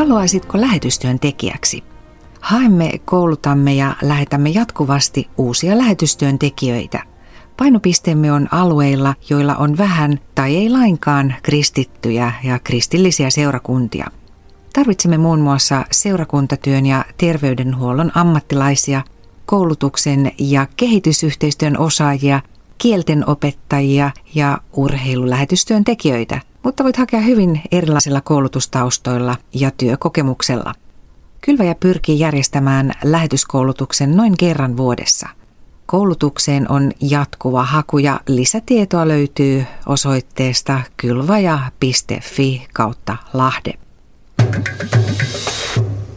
Haluaisitko lähetystyön tekijäksi? Haemme, koulutamme ja lähetämme jatkuvasti uusia lähetystyön tekijöitä. Painopisteemme on alueilla, joilla on vähän tai ei lainkaan kristittyjä ja kristillisiä seurakuntia. Tarvitsemme muun muassa seurakuntatyön ja terveydenhuollon ammattilaisia, koulutuksen ja kehitysyhteistyön osaajia, kieltenopettajia ja urheilulähetystyön tekijöitä, mutta voit hakea hyvin erilaisilla koulutustaustoilla ja työkokemuksella. Kylväjä pyrkii järjestämään lähetyskoulutuksen noin kerran vuodessa. Koulutukseen on jatkuva haku ja lisätietoa löytyy osoitteesta kylvaja.fi/Lahde.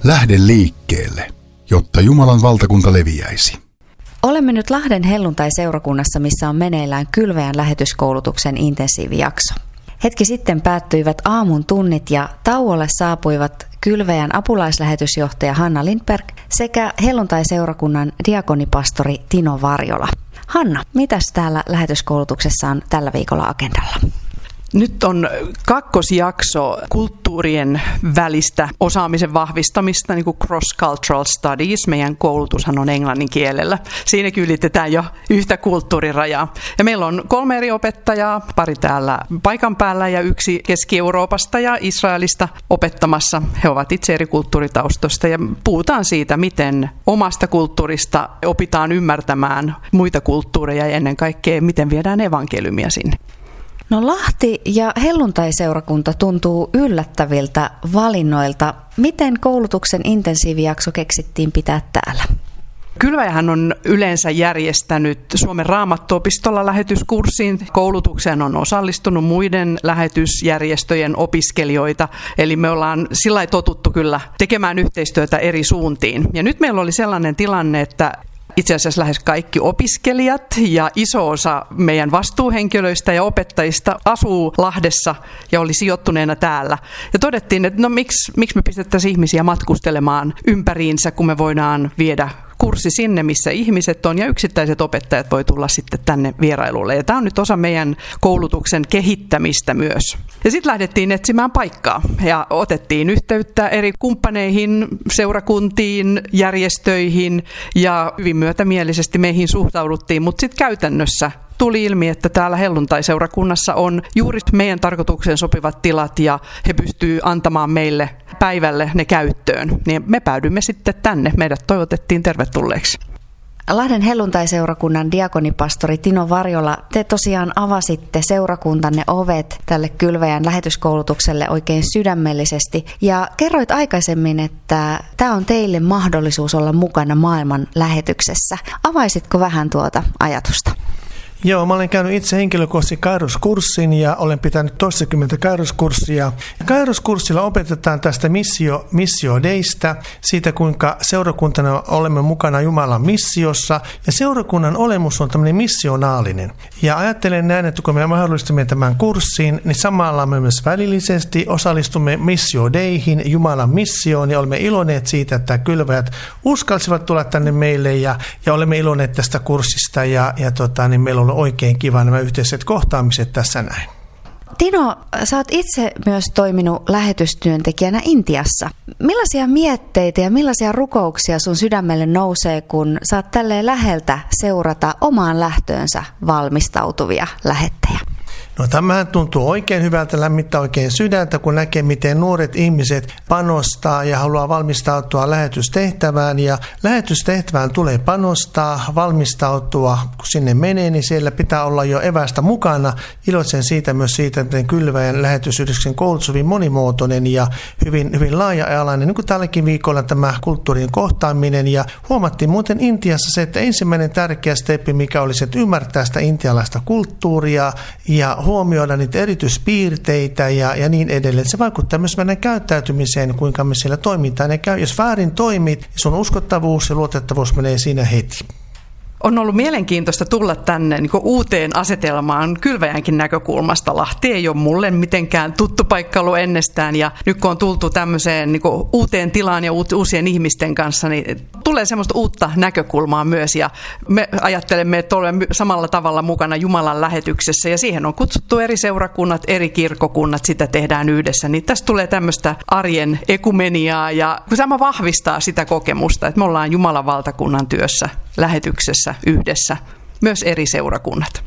Lähde liikkeelle, jotta Jumalan valtakunta leviäisi. Olemme nyt Lahden helluntai-seurakunnassa, missä on meneillään Kylväjän lähetyskoulutuksen intensiivijakso. Hetki sitten päättyivät aamun tunnit ja tauolle saapuivat Kylväjän apulaislähetysjohtaja Hanna Lindberg sekä helluntai-seurakunnan diakonipastori Tino Varjola. Hanna, mitäs täällä lähetyskoulutuksessa on tällä viikolla agendalla? Nyt on kakkosjakso kulttuurien välistä osaamisen vahvistamista, niin kuin cross-cultural studies. Meidän koulutushan on englannin kielellä. Siinäkin ylitetään jo yhtä kulttuurirajaa. Ja meillä on 3 eri opettajaa, 2 täällä paikan päällä ja 1 Keski-Euroopasta ja Israelista opettamassa. He ovat itse eri kulttuuritaustoista ja puhutaan siitä, miten omasta kulttuurista opitaan ymmärtämään muita kulttuureja ja ennen kaikkea, miten viedään evankeliumia sinne. No, Lahti ja helluntai-seurakunta tuntuu yllättäviltä valinnoilta. Miten koulutuksen intensiivijakso keksittiin pitää täällä? Kylväjähän on yleensä järjestänyt Suomen Raamattuopistolla lähetyskurssin. Koulutukseen on osallistunut muiden lähetysjärjestöjen opiskelijoita. Eli me ollaan sillä lailla totuttu kyllä tekemään yhteistyötä eri suuntiin. Ja nyt meillä oli sellainen tilanne, että itse asiassa lähes kaikki opiskelijat ja iso osa meidän vastuuhenkilöistä ja opettajista asuu Lahdessa ja oli sijoittuneena täällä. Ja todettiin, että no miksi me pistettäisiin ihmisiä matkustelemaan ympäriinsä, kun me voidaan viedä kurssi sinne, missä ihmiset on ja yksittäiset opettajat voi tulla sitten tänne vierailulle. Ja tämä on nyt osa meidän koulutuksen kehittämistä myös. Ja sitten lähdettiin etsimään paikkaa ja otettiin yhteyttä eri kumppaneihin, seurakuntiin, järjestöihin ja hyvin myötämielisesti meihin suhtauduttiin, mutta sitten käytännössä tuli ilmi, että täällä helluntai-seurakunnassa on juuri meidän tarkoitukseen sopivat tilat ja he pystyvät antamaan meille päivälle ne käyttöön. Niin me päädymme sitten tänne. Meidät toivotettiin tervetulleeksi. Lahden helluntai-seurakunnan diakonipastori Tino Varjola, te tosiaan avasitte seurakuntanne ovet tälle Kylväjän lähetyskoulutukselle oikein sydämellisesti ja kerroit aikaisemmin, että tämä on teille mahdollisuus olla mukana maailman lähetyksessä. Avaisitko vähän tuota ajatusta? Joo, mä olen käynyt itse henkilökohtaisesti Kairos-kurssin ja olen pitänyt toistakymmentä Kairos-kurssia. Kairos-kurssilla opetetaan tästä Missio Deistä, siitä kuinka seurakuntana olemme mukana Jumalan missiossa. Ja seurakunnan olemus on tämmöinen missionaalinen. Ja ajattelen näin, että kun me mahdollistamme tämän kurssiin, niin samalla me myös välillisesti osallistumme Missio Deihin, Jumalan missioon. Ja olemme iloneet siitä, että Kylväjät uskalsivat tulla tänne meille ja olemme iloneet tästä kurssista niin meillä on oikein kiva nämä yhteiset kohtaamiset tässä näin. Tino, sä oot itse myös toiminut lähetystyöntekijänä Intiassa. Millaisia mietteitä ja millaisia rukouksia sun sydämelle nousee, kun saat tälleen läheltä seurata omaan lähtöönsä valmistautuvia lähettejä? No, tämähän tuntuu oikein hyvältä, lämmittää oikein sydäntä, kun näkee, miten nuoret ihmiset panostaa ja haluaa valmistautua lähetystehtävään. Ja lähetystehtävään tulee panostaa, valmistautua. Kun sinne menee, niin siellä pitää olla jo evästä mukana. Iloitsen siitä myös siitä, miten Kylväjän lähetysyhdistyksen koulutus on hyvin monimuotoinen ja hyvin laaja-alainen. Niin kuin tälläkin viikolla tämä kulttuurin kohtaaminen. Ja huomattiin muuten Intiassa se, että ensimmäinen tärkeä steppi, mikä olisi, että ymmärtää sitä intialaista kulttuuria ja huomioida niitä erityispiirteitä ja niin edelleen. Se vaikuttaa myös meidän käyttäytymiseen, kuinka me siellä toimitaan. Jos väärin toimit, sun uskottavuus ja luotettavuus menee siinä heti. On ollut mielenkiintoista tulla tänne niin uuteen asetelmaan Kylväjänkin näkökulmasta. Lahti ei ole mulle mitenkään tuttu paikka ollut ennestään ja nyt kun on tultu tämmöiseen niin uuteen tilaan ja uusien ihmisten kanssa, niin tulee semmoista uutta näkökulmaa myös, ja me ajattelemme, että olemme samalla tavalla mukana Jumalan lähetyksessä, ja siihen on kutsuttu eri seurakunnat, eri kirkkokunnat, sitä tehdään yhdessä, niin tässä tulee tämmöistä arjen ekumeniaa, ja sama vahvistaa sitä kokemusta, että me ollaan Jumalan valtakunnan työssä, lähetyksessä yhdessä, myös eri seurakunnat.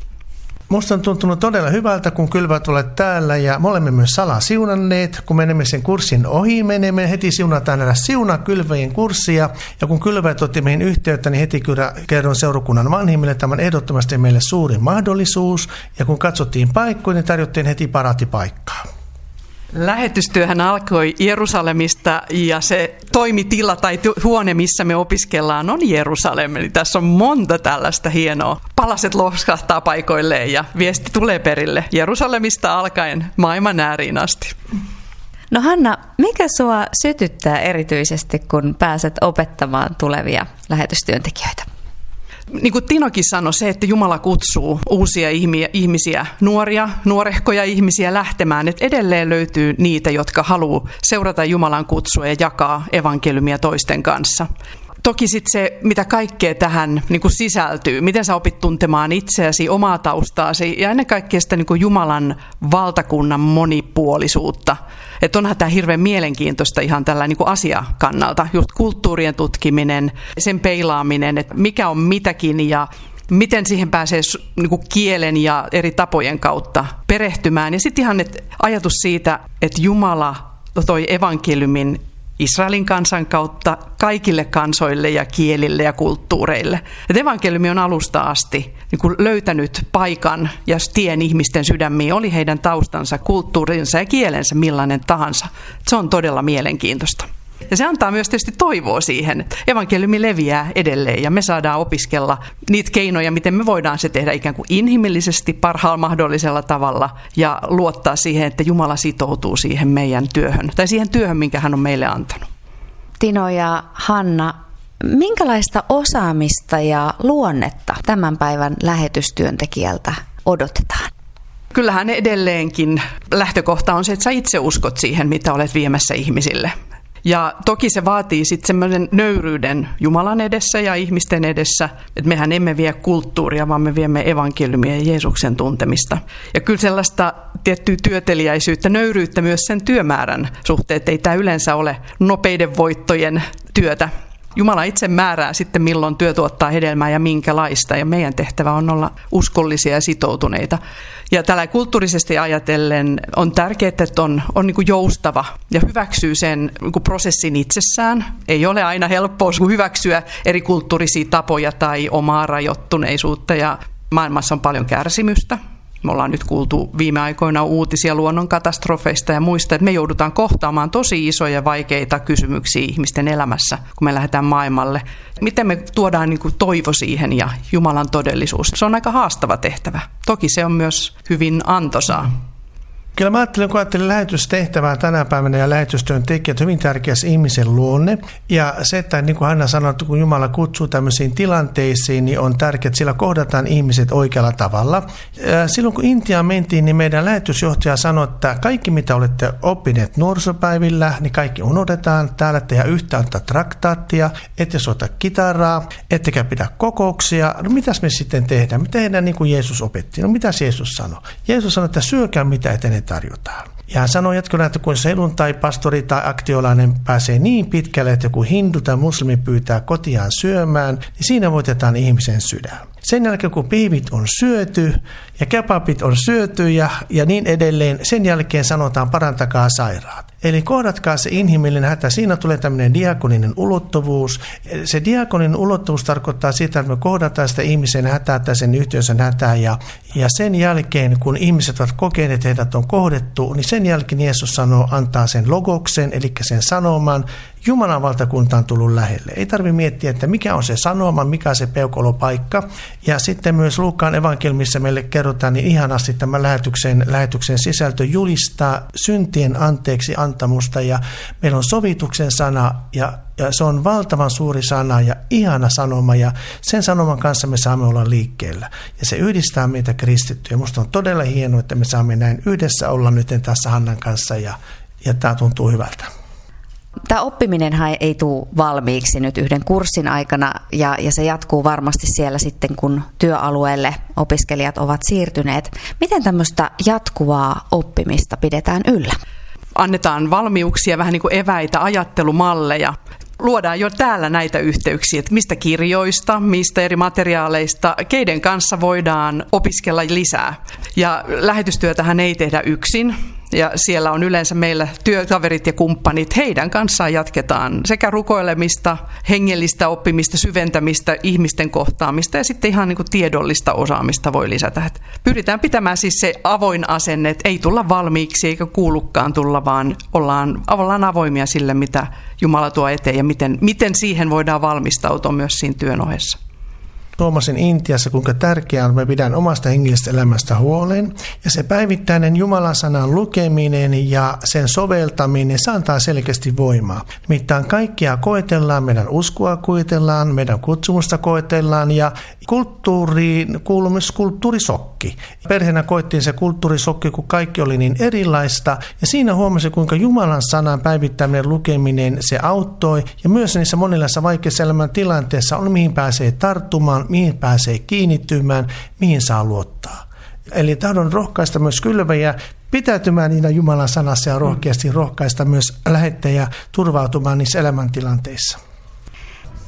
Musta on tuntunut todella hyvältä, kun Kylvä tulee täällä, ja me olemme myös salaa siunanneet. Kun menemme sen kurssin ohi, menemme heti siunataan eräs siunaa Kylväjien kurssia. Ja kun Kylväjät otti meihin yhteyttä, niin heti kerron seurakunnan vanhemmille, tämän ehdottomasti meille suuri mahdollisuus. Ja kun katsottiin paikkoja, niin tarjottiin heti paraatipaikkaa. Lähetystyöhän alkoi Jerusalemista, ja se toimitila tai huone, missä me opiskellaan, on Jerusalem. Eli tässä on monta tällaista hienoa. Palaset loskahtaa paikoilleen ja viesti tulee perille Jerusalemista alkaen maailman ääriin asti. No Hanna, mikä sua sytyttää erityisesti, kun pääset opettamaan tulevia lähetystyöntekijöitä? Niin kuin Tinokin sanoi, se, että Jumala kutsuu uusia ihmisiä, nuorehkoja ihmisiä lähtemään, että edelleen löytyy niitä, jotka haluaa seurata Jumalan kutsua ja jakaa evankeliumia toisten kanssa. Toki sitten se, mitä kaikkea tähän niin kuin sisältyy, miten sä opit tuntemaan itseäsi, omaa taustaasi ja ennen kaikkea sitä niin kuin Jumalan valtakunnan monipuolisuutta. Että onhan tämä hirveän mielenkiintoista ihan tällä niin kuin asiakannalta, just kulttuurien tutkiminen, sen peilaaminen, että mikä on mitäkin ja miten siihen pääsee niin kuin kielen ja eri tapojen kautta perehtymään. Ja sitten ihan ajatus siitä, että Jumala toi evankeliumin Israelin kansan kautta kaikille kansoille ja kielille ja kulttuureille. Et evankeliumi on alusta asti niin kun löytänyt paikan ja tien ihmisten sydämiin, oli heidän taustansa, kulttuurinsa ja kielensä millainen tahansa. Et se on todella mielenkiintoista. Ja se antaa myös tietysti toivoa siihen, että evankeliumi leviää edelleen ja me saadaan opiskella niitä keinoja, miten me voidaan se tehdä ikään kuin inhimillisesti parhaalla mahdollisella tavalla ja luottaa siihen, että Jumala sitoutuu siihen meidän työhön tai siihen työhön, minkä hän on meille antanut. Tino ja Hanna, minkälaista osaamista ja luonnetta tämän päivän lähetystyöntekijältä odotetaan? Kyllähän edelleenkin lähtökohta on se, että sä itse uskot siihen, mitä olet viemässä ihmisille. Ja toki se vaatii sitten semmoisen nöyryyden Jumalan edessä ja ihmisten edessä, että mehän emme vie kulttuuria, vaan me viemme evankeliumia ja Jeesuksen tuntemista. Ja kyllä sellaista tiettyä työteliäisyyttä, nöyryyttä myös sen työmäärän suhteen, että ei tämä yleensä ole nopeiden voittojen työtä. Jumala itse määrää sitten, milloin työ tuottaa hedelmää ja minkälaista, ja meidän tehtävä on olla uskollisia ja sitoutuneita. Ja tällä kulttuurisesti ajatellen on tärkeää, että on niin kuin joustava ja hyväksyy sen niin kuin prosessin itsessään. Ei ole aina helppoa hyväksyä eri kulttuurisia tapoja tai omaa rajoittuneisuutta, ja maailmassa on paljon kärsimystä. Me ollaan nyt kuultu viime aikoina uutisia luonnonkatastrofeista ja muista, että me joudutaan kohtaamaan tosi isoja ja vaikeita kysymyksiä ihmisten elämässä, kun me lähdetään maailmalle. Miten me tuodaan niin kuin toivo siihen ja Jumalan todellisuus? Se on aika haastava tehtävä. Toki se on myös hyvin antoisaa. Kyllä mä ajattelen, kun ajattelen lähetystehtävää tänä päivänä ja lähetystyön tekijät, hyvin tärkeä ihmisen luonne. Ja se, että niin kuin Hanna sanoi, että kun Jumala kutsuu tämmöisiin tilanteisiin, niin on tärkeää, että sillä kohdataan ihmiset oikealla tavalla. Silloin kun Intiaan mentiin, niin meidän lähetysjohtaja sanoi, että kaikki mitä olette oppineet nuorisopäivillä, niin kaikki unohdetaan. Täällä tehdään yhtä antaa traktaattia, ette soita kitaraa, ettekä pidä kokouksia. No mitäs me sitten tehdään? Me tehdään niin kuin Jeesus opetti. No mitäs Jeesus sanoi? Jeesus sanoi, että syökää mitä etenet tarjotaan. Ja hän sanoi jatkolla, että kun seluntai-pastori tai aktiolainen pääsee niin pitkälle, että joku hindu tai muslimi pyytää kotiaan syömään, niin siinä voitetaan ihmisen sydän. Sen jälkeen kun piivit on syöty ja kebabit on syöty ja niin edelleen, sen jälkeen sanotaan parantakaa sairaat. Eli kohdatkaa se inhimillinen hätä. Siinä tulee tämmöinen diakoninen ulottuvuus. Se diakoninen ulottuvuus tarkoittaa sitä, että me kohdataan sitä ihmisen hätää tai sen yhteisön hätää. Ja sen jälkeen, kun ihmiset ovat kokeneet, heidät on kohdettu, niin sen jälkeen Jeesus sanoo, antaa sen logoksen, eli sen sanoman. Jumalan valtakunta on tullut lähelle. Ei tarvitse miettiä, että mikä on se sanoma, mikä on se peukolopaikka. Ja sitten myös Luukkaan evankeliumissa meille kerrotaan, niin ihanasti tämän lähetyksen sisältö julistaa syntien anteeksi antamusta. Ja meillä on sovituksen sana ja se on valtavan suuri sana ja ihana sanoma. Ja sen sanoman kanssa me saamme olla liikkeellä. Ja se yhdistää meitä kristittyjä. Minusta on todella hienoa, että me saamme näin yhdessä olla nyt tässä Hannan kanssa ja tämä tuntuu hyvältä. tämä oppiminenhan ei tule valmiiksi nyt yhden kurssin aikana ja se jatkuu varmasti siellä sitten, kun työalueelle opiskelijat ovat siirtyneet. Miten tämmöistä jatkuvaa oppimista pidetään yllä? Annetaan valmiuksia, vähän niin kuin eväitä, ajattelumalleja. Luodaan jo täällä näitä yhteyksiä, että mistä kirjoista, mistä eri materiaaleista, keiden kanssa voidaan opiskella lisää. Ja lähetystyötähän ei tehdä yksin. Ja siellä on yleensä meillä työkaverit ja kumppanit. Heidän kanssaan jatketaan sekä rukoilemista, hengellistä oppimista, syventämistä, ihmisten kohtaamista ja sitten ihan niin kuin tiedollista osaamista voi lisätä. Et pyritään pitämään siis se avoin asenne, että ei tulla valmiiksi eikä kuulukaan tulla, vaan ollaan avoimia sille, mitä Jumala tuo eteen ja miten siihen voidaan valmistautua myös siinä työn ohessa. Tuomasin Intiassa, kuinka tärkeää on, että me pidään omasta hengellisestä elämästä huolen. Ja se päivittäinen Jumalan sanan lukeminen ja sen soveltaminen, se antaa selkeästi voimaa. Nimittäin kaikkia koetellaan, meidän uskoa koetellaan, meidän kutsumusta koetellaan ja kulttuuriin kuuluu myös kulttuurisokki. Perheenä koettiin se kulttuurisokki, kun kaikki oli niin erilaista. Ja siinä huomasi, kuinka Jumalan sanan päivittäinen lukeminen se auttoi. Ja myös niissä monenlaisissa vaikeissa elämäntilanteissa on, mihin pääsee tarttumaan, mihin pääsee kiinnittymään, mihin saa luottaa. Eli tahdon rohkaista myös kylväjä pitäytymään niinä Jumalan sanassa ja rohkeasti rohkaista myös lähettäjä turvautumaan niissä elämäntilanteissa.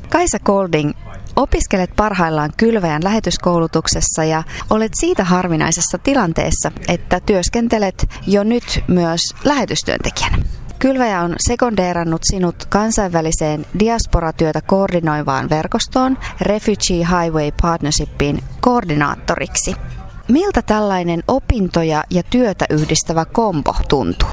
Kaisa Golding, opiskelet parhaillaan Kylväjän lähetyskoulutuksessa ja olet siitä harvinaisessa tilanteessa, että työskentelet jo nyt myös lähetystyöntekijänä. Kylväjä on sekondeerannut sinut kansainväliseen diasporatyötä koordinoivaan verkostoon Refugee Highway Partnershipiin koordinaattoriksi. Miltä tällainen opintoja ja työtä yhdistävä kombo tuntuu?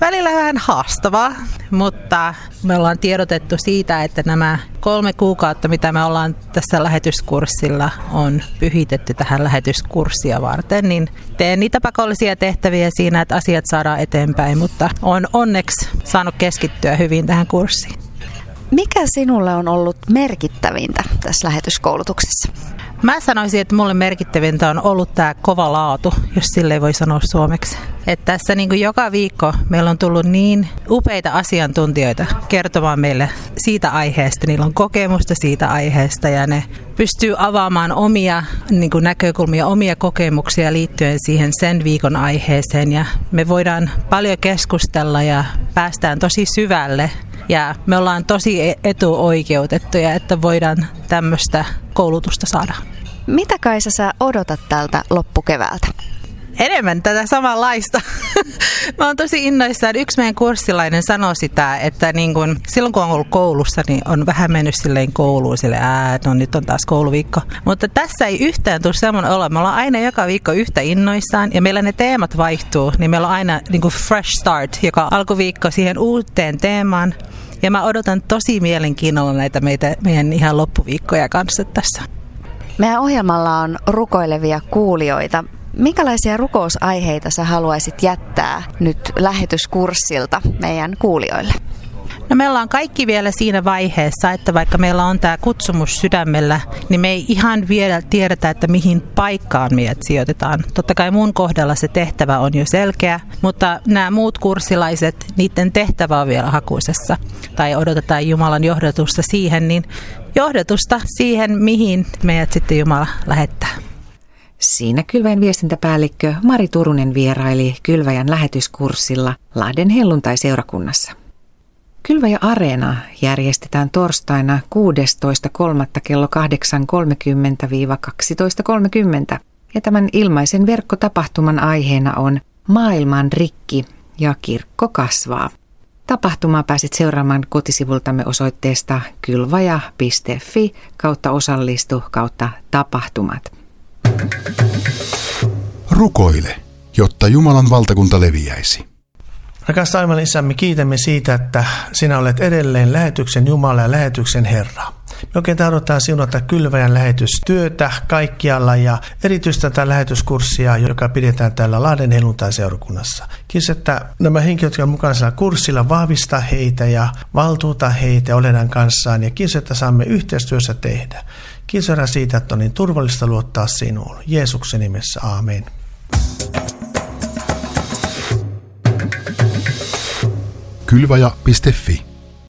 Välillä vähän haastavaa, mutta me ollaan tiedotettu siitä, että nämä 3 kuukautta, mitä me ollaan tässä lähetyskurssilla, on pyhitetty tähän lähetyskurssia varten, niin teen niitä pakollisia tehtäviä siinä, että asiat saadaan eteenpäin, mutta on onneksi saanut keskittyä hyvin tähän kurssiin. Mikä sinulle on ollut merkittävintä tässä lähetyskoulutuksessa? Mä sanoisin, että mulle merkittävintä on ollut tämä kova laatu, jos sille voi sanoa suomeksi. Että tässä niin kuin joka viikko meillä on tullut niin upeita asiantuntijoita kertomaan meille siitä aiheesta. Niillä on kokemusta siitä aiheesta ja ne pystyy avaamaan omia niin kuin näkökulmia, omia kokemuksia liittyen siihen sen viikon aiheeseen. Ja me voidaan paljon keskustella ja päästään tosi syvälle. Ja me ollaan tosi etuoikeutettuja, että voidaan tämmöistä koulutusta saada. Mitä Kaisa sä odotat tältä loppukeväältä? Enemmän tätä samanlaista. Mä oon tosi innoissaan. Yksi meidän kurssilainen sanoi sitä, että niin kun, silloin kun on ollut koulussa, niin on vähän mennyt silleen kouluun. Nyt on taas kouluviikko. Mutta tässä ei yhtään tule semmoinen olla. Me ollaan aina joka viikko yhtä innoissaan ja meillä ne teemat vaihtuu. Niin meillä on aina niin kun fresh start, joka alkuviikko siihen uuteen teemaan. Ja mä odotan tosi mielenkiinnolla näitä meidän ihan loppuviikkoja kanssa tässä. Meidän ohjelmalla on rukoilevia kuulijoita. Minkälaisia rukousaiheita sä haluaisit jättää nyt lähetyskurssilta meidän kuulijoille? No me ollaan kaikki vielä siinä vaiheessa, että vaikka meillä on tämä kutsumus sydämellä, niin me ei ihan vielä tiedetä, että mihin paikkaan meidät sijoitetaan. Totta kai mun kohdalla se tehtävä on jo selkeä, mutta nämä muut kurssilaiset, niiden tehtävä on vielä hakuisessa. Tai odotetaan Jumalan johdatusta siihen, niin johdatusta siihen, mihin meidät sitten Jumala lähettää. Siinä Kylväjän viestintäpäällikkö Mari Turunen vieraili Kylväjän lähetyskurssilla Lahden helluntai-seurakunnassa. Kylväjä Areena järjestetään torstaina 16.3. kello 8.30–12.30 ja tämän ilmaisen verkkotapahtuman aiheena on Maailman rikki ja kirkko kasvaa. Tapahtumaa pääset seuraamaan kotisivultamme osoitteesta kylvaja.fi/osallistu/tapahtumat. Rukoile, jotta Jumalan valtakunta leviäisi. Rakas taivaan isämme, kiitämme siitä, että sinä olet edelleen lähetyksen Jumala ja lähetyksen Herra. Me oikein tahdotaan siunata Kylväjän lähetystyötä kaikkialla ja erityisesti tätä lähetyskurssia, joka pidetään täällä Lahden helluntai-seurakunnassa. Kiitos, että nämä henkilöt, jotka ovat mukana siellä kurssilla, vahvistaa heitä ja valtuuta heitä olenan kanssaan ja kiitos, että saamme yhteistyössä tehdä. Kiitos Herra siitä, että on niin turvallista luottaa sinuun. Jeesuksen nimessä, aamen. Kylväjä.fi